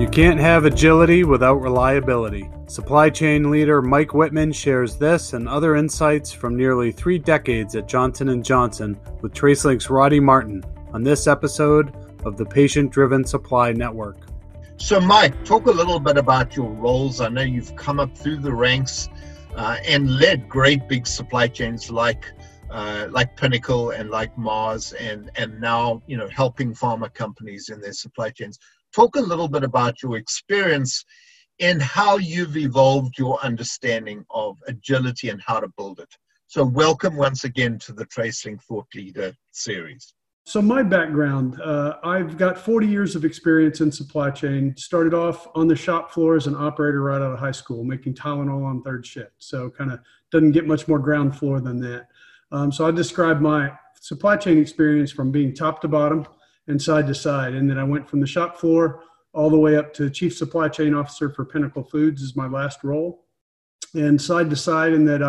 You can't have agility without reliability. Supply chain leader Mike Wittman shares this and other insights from nearly 3 decades at Johnson & Johnson with Tracelinks' Roddy Martin on this episode of the Patient Driven Supply Network. So Mike, talk a little bit about your roles. I know you've come up through the ranks and led great big supply chains like Pinnacle and like Mars and now, you know, helping pharma companies in their supply chains. Talk a little bit about your experience and how you've evolved your understanding of agility and how to build it. So welcome once again to the Tracelink Thought Leader series. So my background, I've got 40 years of experience in supply chain. Started off on the shop floor as an operator right out of high school, making Tylenol on third shift. So kind of doesn't get much more ground floor than that. So I describe my supply chain experience from being top to bottom and side to side. And then I went from the shop floor all the way up to Chief Supply Chain Officer for Pinnacle Foods is my last role. And side to side in that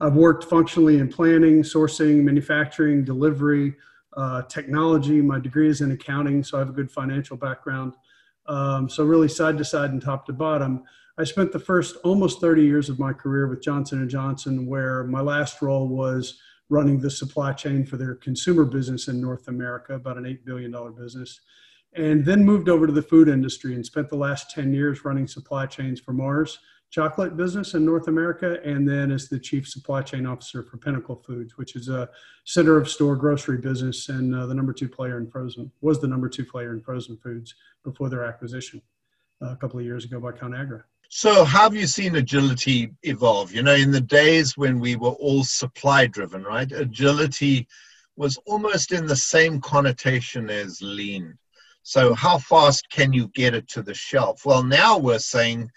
I've worked functionally in planning, sourcing, manufacturing, delivery, technology. My degree is in accounting, so I have a good financial background. So really side to side and top to bottom. I spent the first almost 30 years of my career with Johnson & Johnson, where my last role was running the supply chain for their consumer business in North America, about an $8 billion business. And then moved over to the food industry and spent the last 10 years running supply chains for Mars chocolate business in North America, and then as the Chief Supply Chain Officer for Pinnacle Foods, which is a center of store grocery business and was the number two player in frozen foods before their acquisition a couple of years ago by ConAgra. So how have you seen agility evolve? You know, in the days when we were all supply driven, right? Agility was almost in the same connotation as lean. So how fast can you get it to the shelf? Well, now we're saying,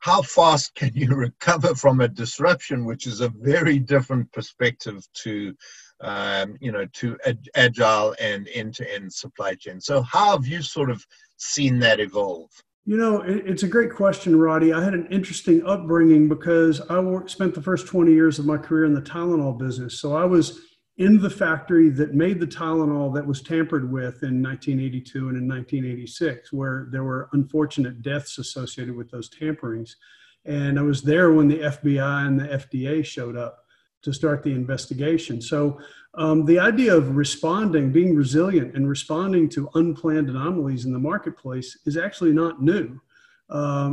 how fast can you recover from a disruption, which is a very different perspective to, to agile and end-to-end supply chain. So how have you sort of seen that evolve? You know, it's a great question, Roddy. I had an interesting upbringing because I spent the first 20 years of my career in the Tylenol business. So I was in the factory that made the Tylenol that was tampered with in 1982 and in 1986, where there were unfortunate deaths associated with those tamperings. And I was there when the FBI and the FDA showed up to start the investigation. So the idea of responding, being resilient and responding to unplanned anomalies in the marketplace is actually not new.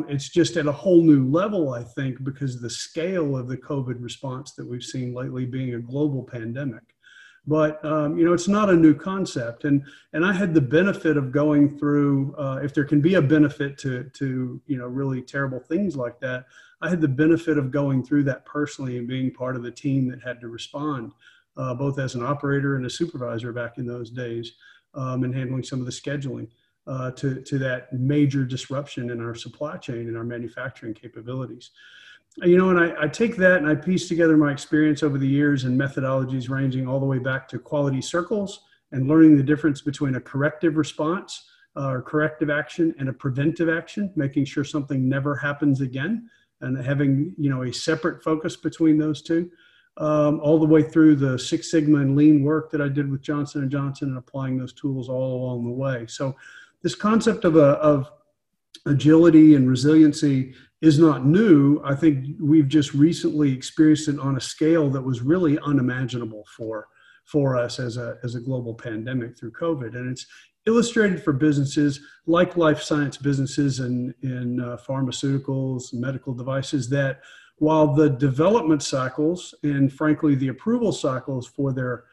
It's just at a whole new level, I think, because of the scale of the COVID response that we've seen lately being a global pandemic. But, it's not a new concept. And I had the benefit of going through, if there can be a benefit to really terrible things like that, I had the benefit of going through that personally and being part of the team that had to respond, both as an operator and a supervisor back in those days, and handling some of the scheduling to that major disruption in our supply chain and our manufacturing capabilities. You know, and I take that and I piece together my experience over the years and methodologies ranging all the way back to quality circles and learning the difference between a corrective response or corrective action and a preventive action, making sure something never happens again and having, a separate focus between those two, all the way through the Six Sigma and lean work that I did with Johnson & Johnson and applying those tools all along the way. So this concept of agility and resiliency is not new. I think we've just recently experienced it on a scale that was really unimaginable for us as a global pandemic through COVID. And it's illustrated for businesses like life science businesses and in pharmaceuticals, medical devices, that while the development cycles and frankly the approval cycles for their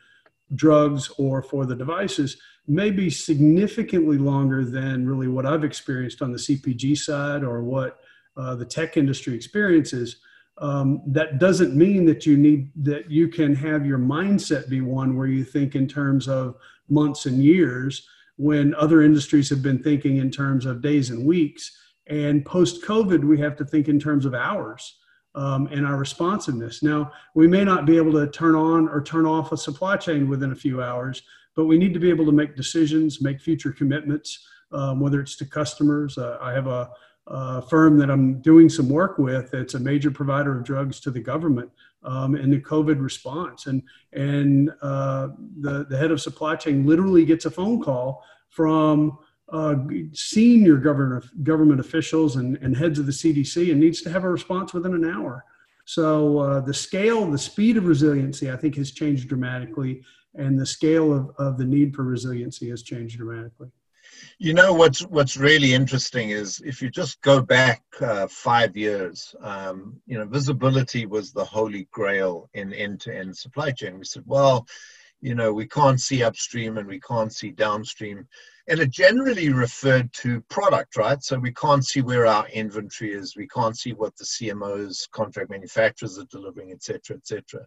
drugs or for the devices may be significantly longer than really what I've experienced on the CPG side or what the tech industry experiences. That doesn't mean that you can have your mindset be one where you think in terms of months and years when other industries have been thinking in terms of days and weeks. And post-COVID, we have to think in terms of hours. And our responsiveness. Now, we may not be able to turn on or turn off a supply chain within a few hours, but we need to be able to make decisions, make future commitments, whether it's to customers. I have a firm that I'm doing some work with. It's a major provider of drugs to the government in the COVID response. And the head of supply chain literally gets a phone call from senior government officials and heads of the CDC, and needs to have a response within an hour. So the scale, the speed of resiliency, I think, has changed dramatically, and the scale of the need for resiliency has changed dramatically. You know, what's really interesting is if you just go back 5 years, you know, visibility was the holy grail in end-to-end supply chain. We said, well, you know, we can't see upstream and we can't see downstream. And it generally referred to product, right? So we can't see where our inventory is. We can't see what the CMOs, contract manufacturers are delivering, et cetera, et cetera.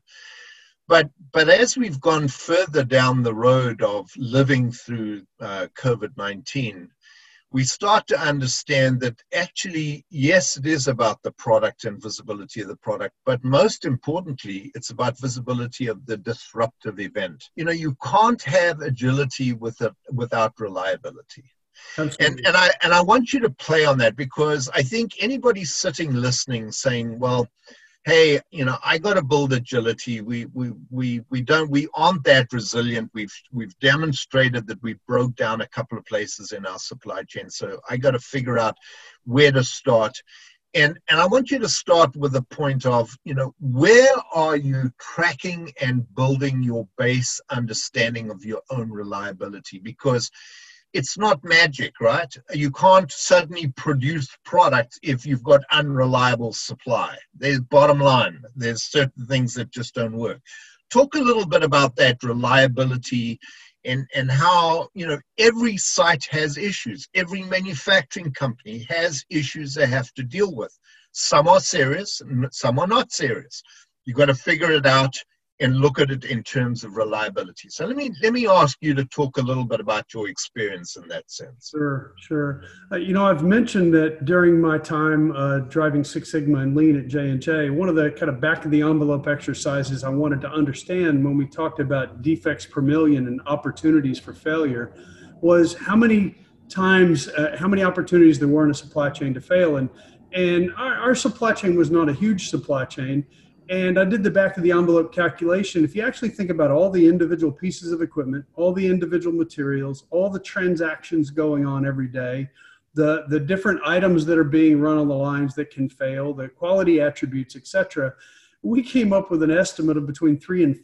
But as we've gone further down the road of living through COVID-19, we start to understand that actually, yes, it is about the product and visibility of the product, but most importantly, it's about visibility of the disruptive event. You know, you can't have agility without reliability. And I want you to play on that, because I think anybody sitting listening saying, well, hey, you know, I got to build agility. We aren't that resilient. We've demonstrated that we broke down a couple of places in our supply chain. So I got to figure out where to start. And I want you to start with the point of, you know, where are you tracking and building your base understanding of your own reliability? Because it's not magic, right? You can't suddenly produce products if you've got unreliable supply. There's bottom line. There's certain things that just don't work. Talk a little bit about that reliability and how, you know, every site has issues. Every manufacturing company has issues they have to deal with. Some are serious, some are not serious. You've got to figure it out and look at it in terms of reliability. So let me ask you to talk a little bit about your experience in that sense. Sure. You know, I've mentioned that during my time driving Six Sigma and Lean at J&J, one of the kind of back of the envelope exercises I wanted to understand when we talked about defects per million and opportunities for failure was how many opportunities there were in a supply chain to fail. And our supply chain was not a huge supply chain. And I did the back of the envelope calculation. If you actually think about all the individual pieces of equipment, all the individual materials, all the transactions going on every day, the different items that are being run on the lines that can fail, the quality attributes, et cetera, we came up with an estimate of between 300,000 and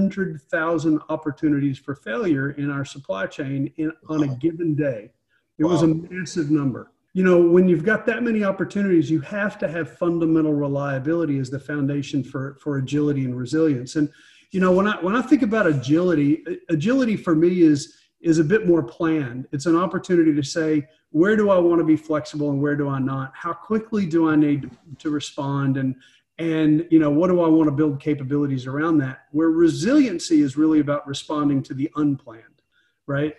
500,000 opportunities for failure in our supply chain on a given day. It was a massive number. You know, when you've got that many opportunities, you have to have fundamental reliability as the foundation for agility and resilience. And, you know, when I think about agility for me is a bit more planned. It's an opportunity to say, where do I want to be flexible and where do I not? How quickly do I need to respond? And you know, what do I want to build capabilities around that? Where resiliency is really about responding to the unplanned, right?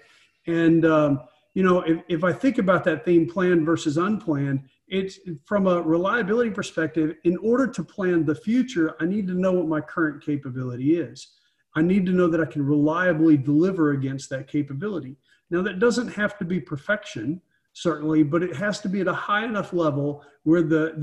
And, you know, if I think about that theme, planned versus unplanned, it's from a reliability perspective, in order to plan the future, I need to know what my current capability is. I need to know that I can reliably deliver against that capability. Now, that doesn't have to be perfection, certainly, but it has to be at a high enough level where the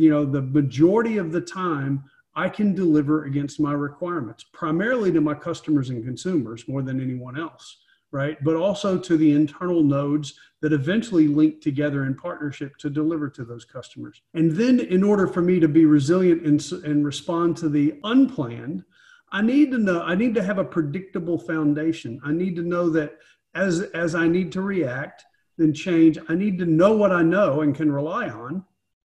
majority of the time I can deliver against my requirements, primarily to my customers and consumers more than anyone else. Right, but also to the internal nodes that eventually link together in partnership to deliver to those customers. And then in order for me to be resilient and respond to the unplanned, I need to have a predictable foundation. I need to know that as I need to react and change, I need to know what I know and can rely on,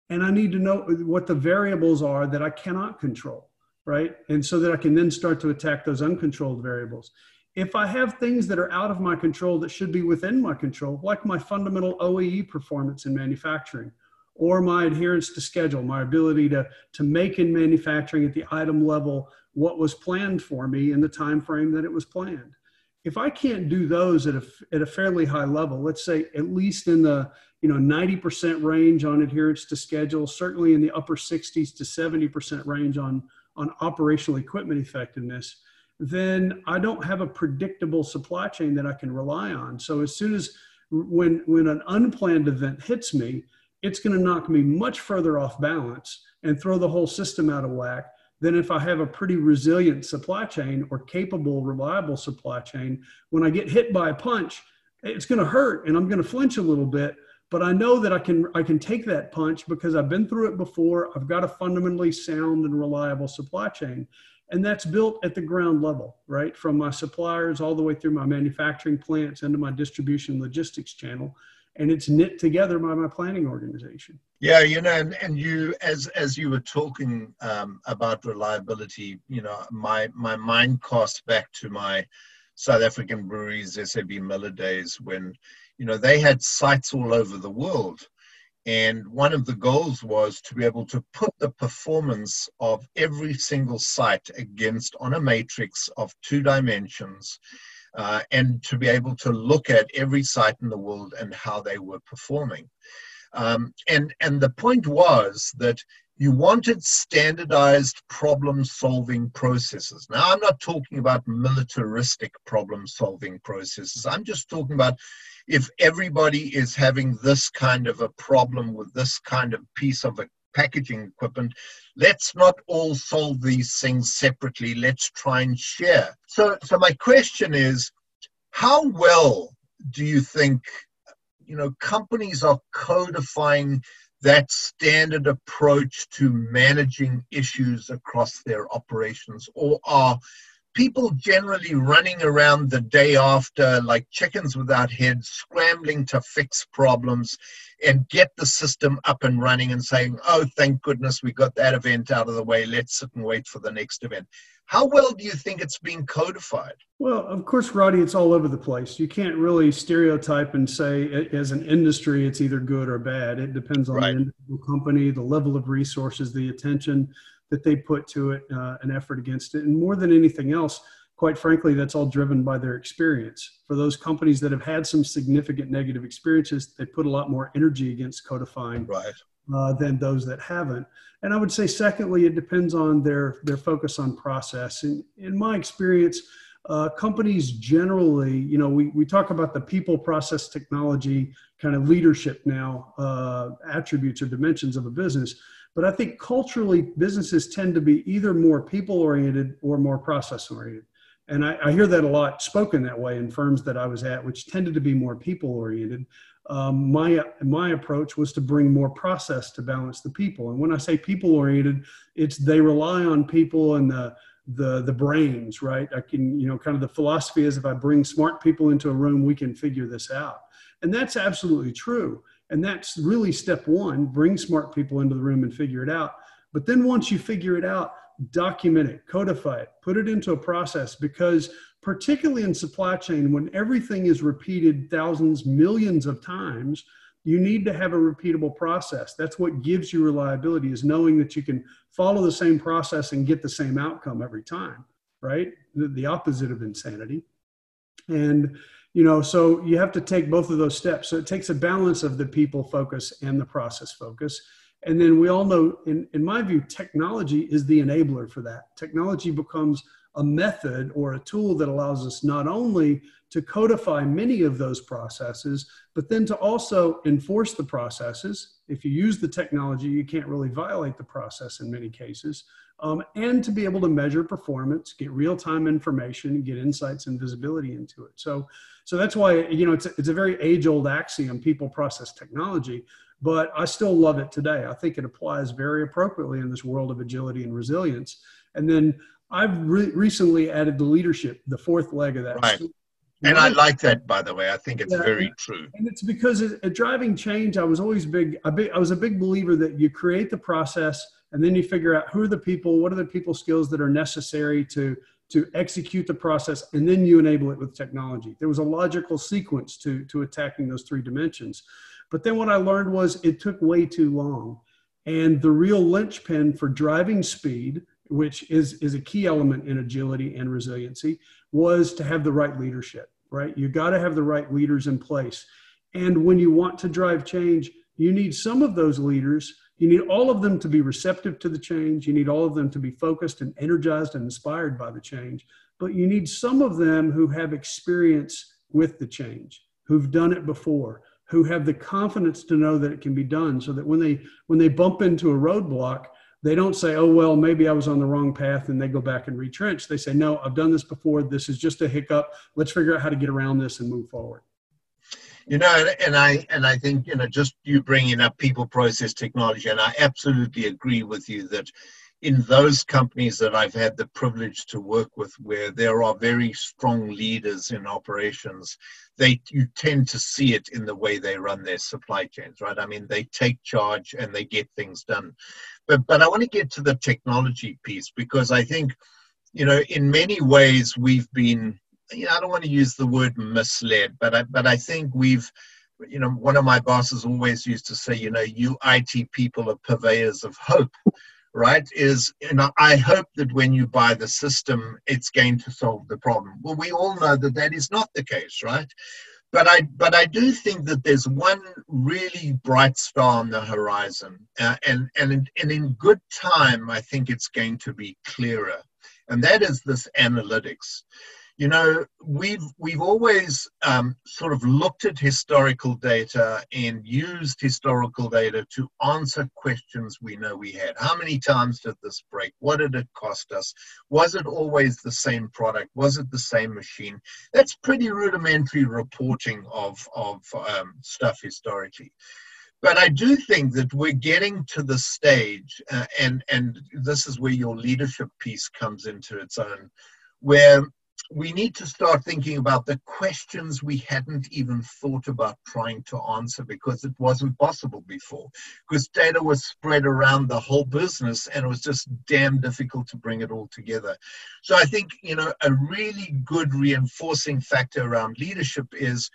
and I need to know what the variables are that I cannot control, right? And so that I can then start to attack those uncontrolled variables. If I have things that are out of my control that should be within my control, like my fundamental OEE performance in manufacturing, or my adherence to schedule, my ability to make in manufacturing at the item level what was planned for me in the time frame that it was planned. If I can't do those at a fairly high level, let's say at least in the 90% range on adherence to schedule, certainly in the upper 60s to 70% range on operational equipment effectiveness, then I don't have a predictable supply chain that I can rely on. So as soon as when an unplanned event hits me, it's going to knock me much further off balance and throw the whole system out of whack than if I have a pretty resilient supply chain or capable, reliable supply chain. When I get hit by a punch, it's going to hurt and I'm going to flinch a little bit, but I know that I can take that punch because I've been through it before. I've got a fundamentally sound and reliable supply chain. And that's built at the ground level, right? From my suppliers all the way through my manufacturing plants into my distribution logistics channel. And it's knit together by my planning organization. Yeah, you know, and you, as you were talking about reliability, you know, my mind casts back to my South African breweries, SAB Miller days when, you know, they had sites all over the world. And one of the goals was to be able to put the performance of every single site against on a matrix of 2 dimensions and to be able to look at every site in the world and how they were performing. And the point was that you wanted standardized problem-solving processes. Now, I'm not talking about militaristic problem-solving processes. I'm just talking about if everybody is having this kind of a problem with this kind of piece of packaging equipment, let's not all solve these things separately. Let's try and share. So my question is, how well do you think, you know, companies are codifying that standard approach to managing issues across their operations? Or are people generally running around the day after like chickens without heads, scrambling to fix problems and get the system up and running and saying, oh, thank goodness we got that event out of the way. Let's sit and wait for the next event. How well do you think it's being codified? Well, of course, Roddy, it's all over the place. You can't really stereotype and say as an industry, it's either good or bad. It depends on the individual company, the level of resources, the attention that they put to it, an effort against it. And more than anything else, quite frankly, that's all driven by their experience. For those companies that have had some significant negative experiences, they put a lot more energy against codifying. Right. Than those that haven't. And I would say, secondly, it depends on their focus on process. And in my experience, companies generally, you know, we talk about the people, process, technology, kind of leadership now, attributes or dimensions of a business. But I think culturally, businesses tend to be either more people-oriented or more process-oriented. And I hear that a lot spoken that way in firms that I was at, which tended to be more people-oriented. My approach was to bring more process to balance the people. And when I say people-oriented, it's they rely on people and the brains, right? I can, you know, kind of the philosophy is if I bring smart people into a room, we can figure this out. And that's absolutely true. And that's really step one, bring smart people into the room and figure it out. But then once you figure it out, document it, codify it, put it into a process, because particularly in supply chain, when everything is repeated thousands, millions of times, you need to have a repeatable process. That's what gives you reliability, is knowing that you can follow the same process and get the same outcome every time, right? The opposite of insanity. And, you know, so you have to take both of those steps. So it takes a balance of the people focus and the process focus. And then we all know, in my view, technology is the enabler for that. Technology becomes a method or a tool that allows us not only to codify many of those processes, but then to also enforce the processes. If you use the technology, you can't really violate the process in many cases, and to be able to measure performance, get real-time information, and get insights and visibility into it. So that's why, you know, it's a very age-old axiom, people, process, technology, but I still love it today. I think it applies very appropriately in this world of agility and resilience. And then I've recently added the leadership, the fourth leg of that. Right. And I like that, by the way. I think it's very true. And it's because at driving change, I was always a big believer that you create the process and then you figure out who are the people, what are the people skills that are necessary to execute the process, and then you enable it with technology. There was a logical sequence to attacking those 3 dimensions. But then what I learned was it took way too long. And the real linchpin for driving speed, which is a key element in agility and resiliency, was to have the right leadership, right? You got to have the right leaders in place. And when you want to drive change, you need some of those leaders. You need all of them to be receptive to the change. You need all of them to be focused and energized and inspired by the change. But you need some of them who have experience with the change, who've done it before, who have the confidence to know that it can be done, so that when they bump into a roadblock, they don't say, oh, well, maybe I was on the wrong path, and they go back and retrench. They say, no, I've done this before. This is just a hiccup. Let's figure out how to get around this and move forward. You know, and I think, you know, just you bringing up people, process, technology, and I absolutely agree with you that in those companies that I've had the privilege to work with, where there are very strong leaders in operations, you tend to see it in the way they run their supply chains, right? I mean, they take charge and they get things done. But I want to get to the technology piece, because I think, you know, in many ways we've been, you know, I don't want to use the word misled, but I think we've, you know, one of my bosses always used to say, you know, you IT people are purveyors of hope. Right, is, you know, I hope that when you buy the system, it's going to solve the problem. Well, we all know that that is not the case, right? But I do think that there's one really bright star on the horizon, and in good time, I think it's going to be clearer, and that is this analytics. You know, we've always sort of looked at historical data and used historical data to answer questions we know we had. How many times did this break? What did it cost us? Was it always the same product? Was it the same machine? That's pretty rudimentary reporting of stuff historically. But I do think that we're getting to the stage, and this is where your leadership piece comes into its own, where we need to start thinking about the questions we hadn't even thought about trying to answer, because it wasn't possible before, because data was spread around the whole business and it was just damn difficult to bring it all together. So I think, you know, a really good reinforcing factor around leadership is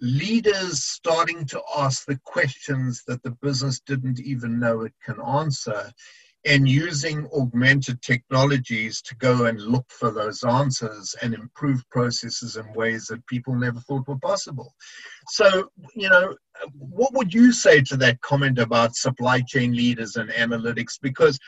leaders starting to ask the questions that the business didn't even know it can answer, and using augmented technologies to go and look for those answers and improve processes in ways that people never thought were possible. So, you know, what would you say to that comment about supply chain leaders and analytics? Because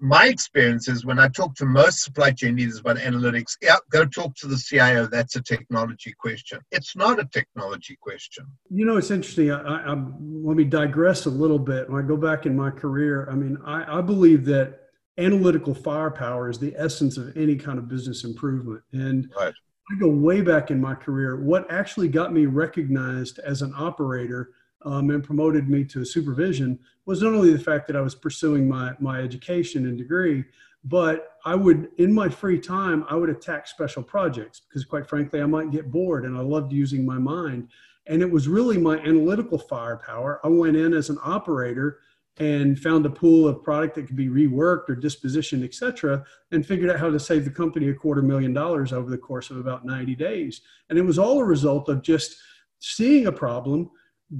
my experience is when I talk to most supply chain leaders about analytics, yeah, go talk to the CIO, that's a technology question. It's not a technology question. You know, it's interesting. Let me digress a little bit. When I go back in my career, I mean, I believe that analytical firepower is the essence of any kind of business improvement. And right. I go way back in my career. What actually got me recognized as an operator and promoted me to supervision was not only the fact that I was pursuing my education and degree, but I would, in my free time, I would attack special projects because, quite frankly, I might get bored and I loved using my mind. And it was really my analytical firepower. I went in as an operator and found a pool of product that could be reworked or dispositioned, et cetera, and figured out how to save the company $250,000 over the course of about 90 days. And it was all a result of just seeing a problem,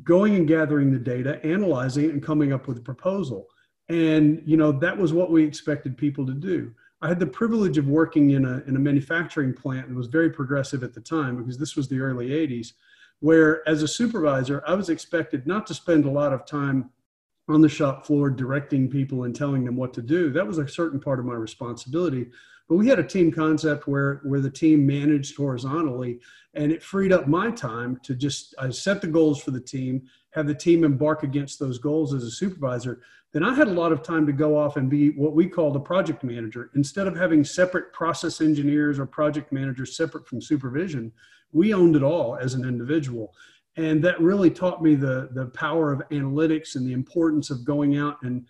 going and gathering the data, analyzing it, and coming up with a proposal. And, you know, that was what we expected people to do. I had the privilege of working in a manufacturing plant that was very progressive at the time, because this was the early 80s, where as a supervisor, I was expected not to spend a lot of time on the shop floor directing people and telling them what to do. That was a certain part of my responsibility. But we had a team concept where the team managed horizontally, and it freed up my time to just set the goals for the team, have the team embark against those goals as a supervisor. Then I had a lot of time to go off and be what we called a project manager. Instead of having separate process engineers or project managers separate from supervision, we owned it all as an individual. And that really taught me the power of analytics and the importance of going out and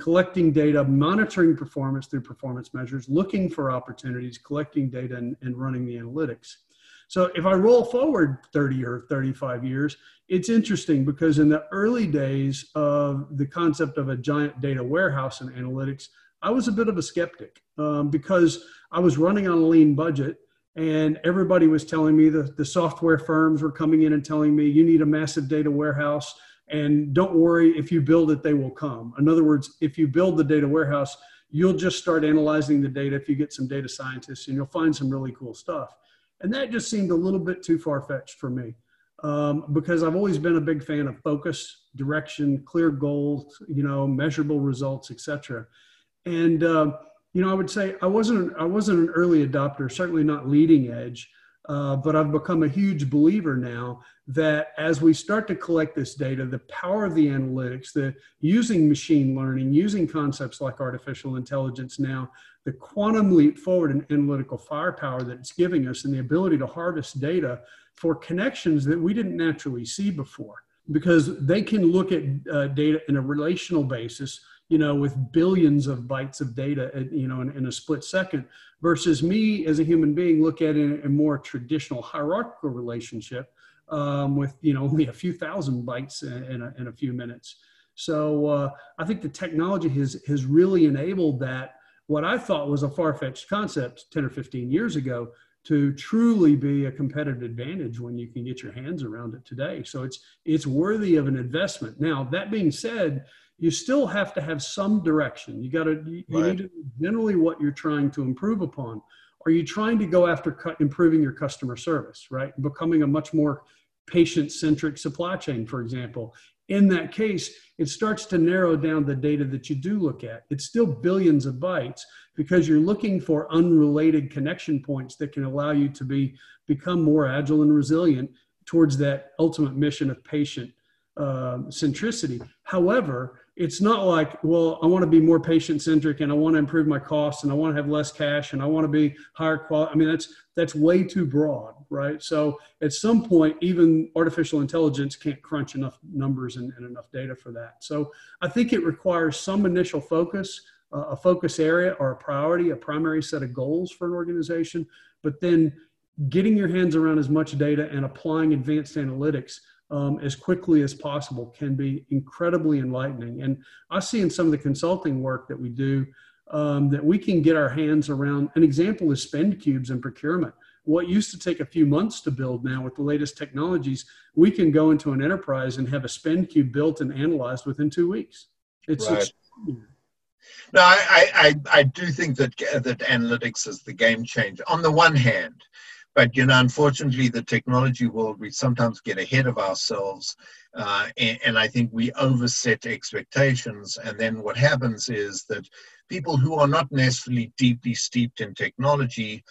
collecting data, monitoring performance through performance measures, looking for opportunities, collecting data, and running the analytics. So if I roll forward 30 or 35 years, it's interesting because in the early days of the concept of a giant data warehouse and analytics, I was a bit of a skeptic because I was running on a lean budget and everybody was telling me the software firms were coming in and telling me, you need a massive data warehouse. And don't worry, if you build it, they will come. In other words, if you build the data warehouse, you'll just start analyzing the data if you get some data scientists and you'll find some really cool stuff. And that just seemed a little bit too far-fetched for me because I've always been a big fan of focus, direction, clear goals, you know, measurable results, et cetera. And, you know, I would say I wasn't an early adopter, certainly not leading edge. But I've become a huge believer now that as we start to collect this data, the power of the analytics, the using machine learning, using concepts like artificial intelligence now, the quantum leap forward in analytical firepower that it's giving us and the ability to harvest data for connections that we didn't naturally see before, because they can look at data in a relational basis, you know, with billions of bytes of data, you know, in a split second, versus me as a human being look at it in a more traditional hierarchical relationship with, you know, only a few thousand bytes in a few minutes. So I think the technology has really enabled that, what I thought was a far-fetched concept 10 or 15 years ago, to truly be a competitive advantage when you can get your hands around it today. So it's worthy of an investment. Now, that being said, you still have to have some direction. You need to know generally what you're trying to improve upon. Are you trying to go after improving your customer service, right? Becoming a much more patient-centric supply chain, for example. In that case, it starts to narrow down the data that you do look at. It's still billions of bytes, because you're looking for unrelated connection points that can allow you to become more agile and resilient towards that ultimate mission of patient centricity. However, it's not like, well, I want to be more patient-centric and I want to improve my costs and I want to have less cash and I want to be higher quality. I mean, that's way too broad, right? So at some point, even artificial intelligence can't crunch enough numbers and enough data for that. So I think it requires some initial focus, a focus area or a priority, a primary set of goals for an organization, but then getting your hands around as much data and applying advanced analytics as quickly as possible can be incredibly enlightening. And I see in some of the consulting work that we do that we can get our hands around. An example is spend cubes and procurement. What used to take a few months to build, now with the latest technologies, we can go into an enterprise and have a spend cube built and analyzed within 2 weeks. It's extraordinary. No, I do think that analytics is the game changer on the one hand. But, you know, unfortunately, the technology world, we sometimes get ahead of ourselves, and I think we overset expectations. And then what happens is that people who are not necessarily deeply steeped in technology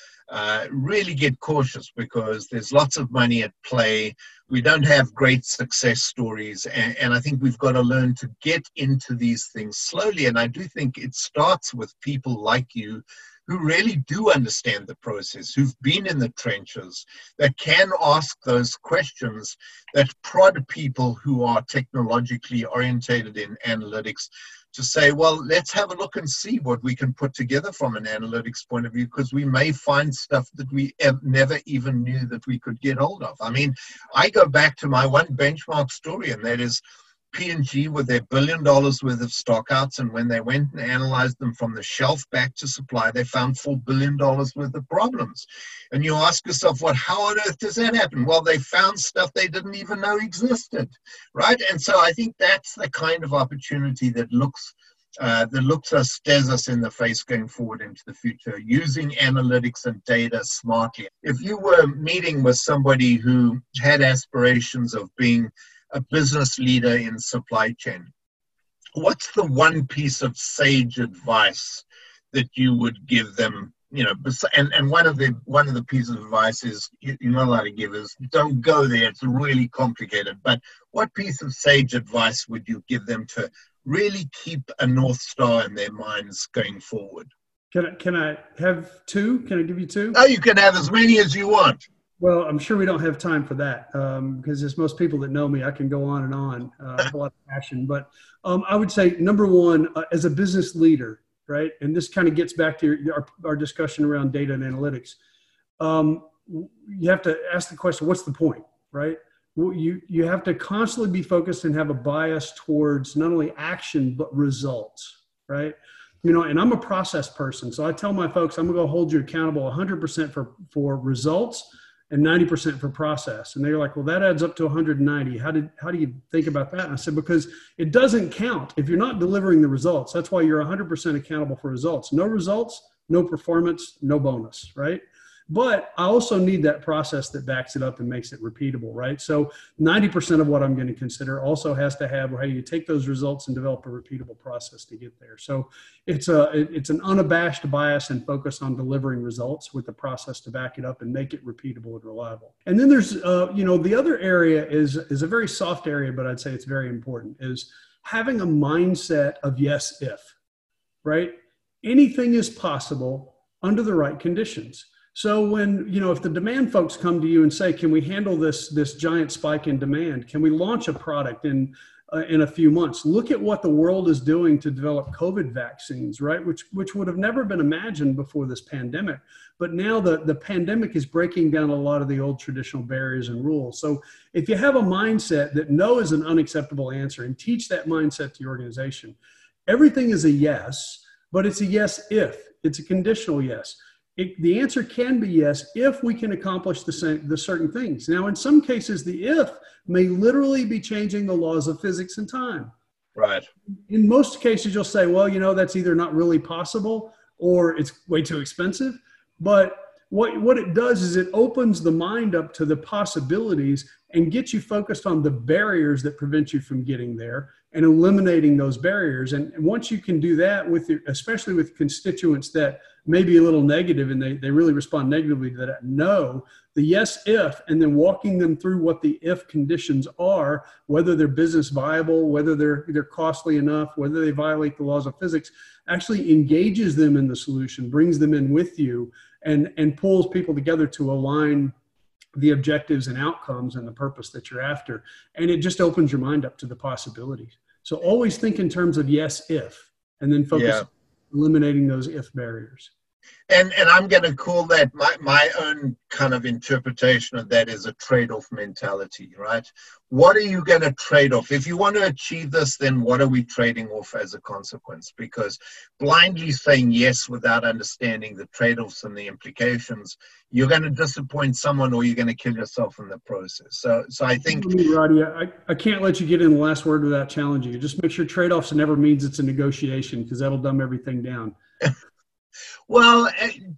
really get cautious, because there's lots of money at play. We don't have great success stories, and I think we've got to learn to get into these things slowly. And I do think it starts with people like you, who really do understand the process, who've been in the trenches, that can ask those questions that prod people who are technologically orientated in analytics to say, well, let's have a look and see what we can put together from an analytics point of view, because we may find stuff that we never even knew that we could get hold of. I mean, I go back to my one benchmark story, and that is P&G with their $1 billion worth of stockouts, and when they went and analyzed them from the shelf back to supply, they found $4 billion worth of problems. And you ask yourself, well, how on earth does that happen? Well, they found stuff they didn't even know existed, right? And so I think that's the kind of opportunity that stares us in the face going forward into the future, using analytics and data smartly. If you were meeting with somebody who had aspirations of being a business leader in supply chain, what's the one piece of sage advice that you would give them? You know, and one of the pieces of advice is, you're not allowed to give is, don't go there, it's really complicated. But what piece of sage advice would you give them to really keep a North Star in their minds going forward? Can I have two? Can I give you two? Oh, you can have as many as you want. Well, I'm sure we don't have time for that because as most people that know me, I can go on and on. I have a lot of passion. But I would say, number one, as a business leader, right? And this kind of gets back to our discussion around data and analytics. You have to ask the question, what's the point, right? You have to constantly be focused and have a bias towards not only action, but results, right? You know, and I'm a process person. So I tell my folks, I'm going to go hold you accountable 100% for results, and 90% for process. And they're like, well, that adds up to 190. How do you think about that? And I said, because it doesn't count if you're not delivering the results. That's why you're 100% accountable for results. No results, no performance, no bonus, right? But I also need that process that backs it up and makes it repeatable, right? So 90% of what I'm going to consider also has to have how you take those results and develop a repeatable process to get there. So it's an unabashed bias and focus on delivering results with the process to back it up and make it repeatable and reliable. And then there's, you know, the other area is a very soft area, but I'd say it's very important, is having a mindset of yes, if, right? Anything is possible under the right conditions. So when, you know, if the demand folks come to you and say, can we handle this giant spike in demand? Can we launch a product in a few months? Look at what the world is doing to develop COVID vaccines, right? Which would have never been imagined before this pandemic. But now the pandemic is breaking down a lot of the old traditional barriers and rules. So if you have a mindset that no is an unacceptable answer and teach that mindset to your organization, everything is a yes, but it's a yes if. It's a conditional yes. The answer can be yes if we can accomplish the certain things. Now, in some cases, the if may literally be changing the laws of physics and time. Right. In most cases, you'll say, well, you know, that's either not really possible or it's way too expensive. But what it does is it opens the mind up to the possibilities and gets you focused on the barriers that prevent you from getting there and eliminating those barriers. And once you can do that, with your, especially with constituents that may be a little negative and they really respond negatively to that no, the yes if, and then walking them through what the if conditions are, whether they're business viable, whether they're costly enough, whether they violate the laws of physics, actually engages them in the solution, brings them in with you, and pulls people together to align the objectives and outcomes and the purpose that you're after. And it just opens your mind up to the possibilities. So always think in terms of yes, if, and then focus on eliminating those if barriers. And I'm going to call that my own kind of interpretation of that is a trade-off mentality, right? What are you going to trade off? If you want to achieve this, then what are we trading off as a consequence? Because blindly saying yes without understanding the trade-offs and the implications, you're going to disappoint someone or you're going to kill yourself in the process. So I think... Roddy, I can't let you get in the last word without challenging you. Just make sure trade-offs never means it's a negotiation, because that'll dumb everything down. Well,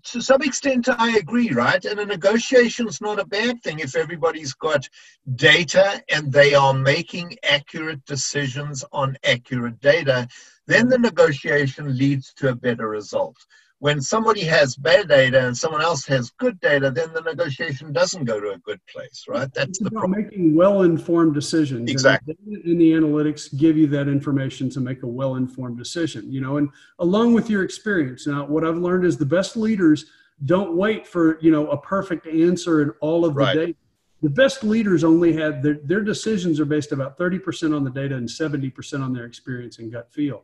to some extent, I agree, right? And a negotiation is not a bad thing if everybody's got data and they are making accurate decisions on accurate data. Then the negotiation leads to a better result. When somebody has bad data and someone else has good data, then the negotiation doesn't go to a good place, right? That's the problem. Making well-informed decisions. Exactly. And the analytics give you that information to make a well-informed decision, you know, and along with your experience. Now, what I've learned is the best leaders don't wait for, you know, a perfect answer in all of the data. The best leaders only have their decisions are based about 30% on the data and 70% on their experience and gut feel,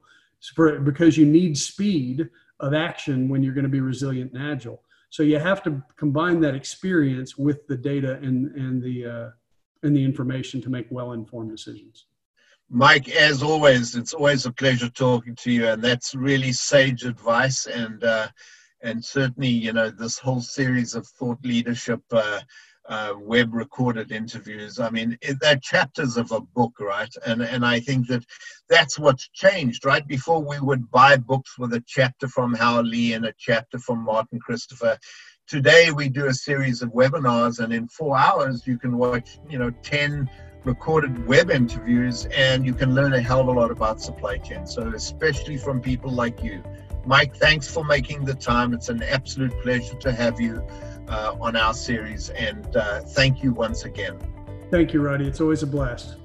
because you need speed of action when you're going to be resilient and agile. So you have to combine that experience with the data and the information to make well-informed decisions. Mike, as always, it's always a pleasure talking to you, and that's really sage advice. And certainly, you know, this whole series of thought leadership web recorded interviews. I mean, they're chapters of a book, right? And I think that's what's changed, right? Before we would buy books with a chapter from Hal Lee and a chapter from Martin Christopher. Today we do a series of webinars, and in 4 hours you can watch, you know, 10 recorded web interviews, and you can learn a hell of a lot about supply chain. So especially from people like you. Mike, thanks for making the time. It's an absolute pleasure to have you on our series, and thank you once again. Thank you, Roddy. It's always a blast.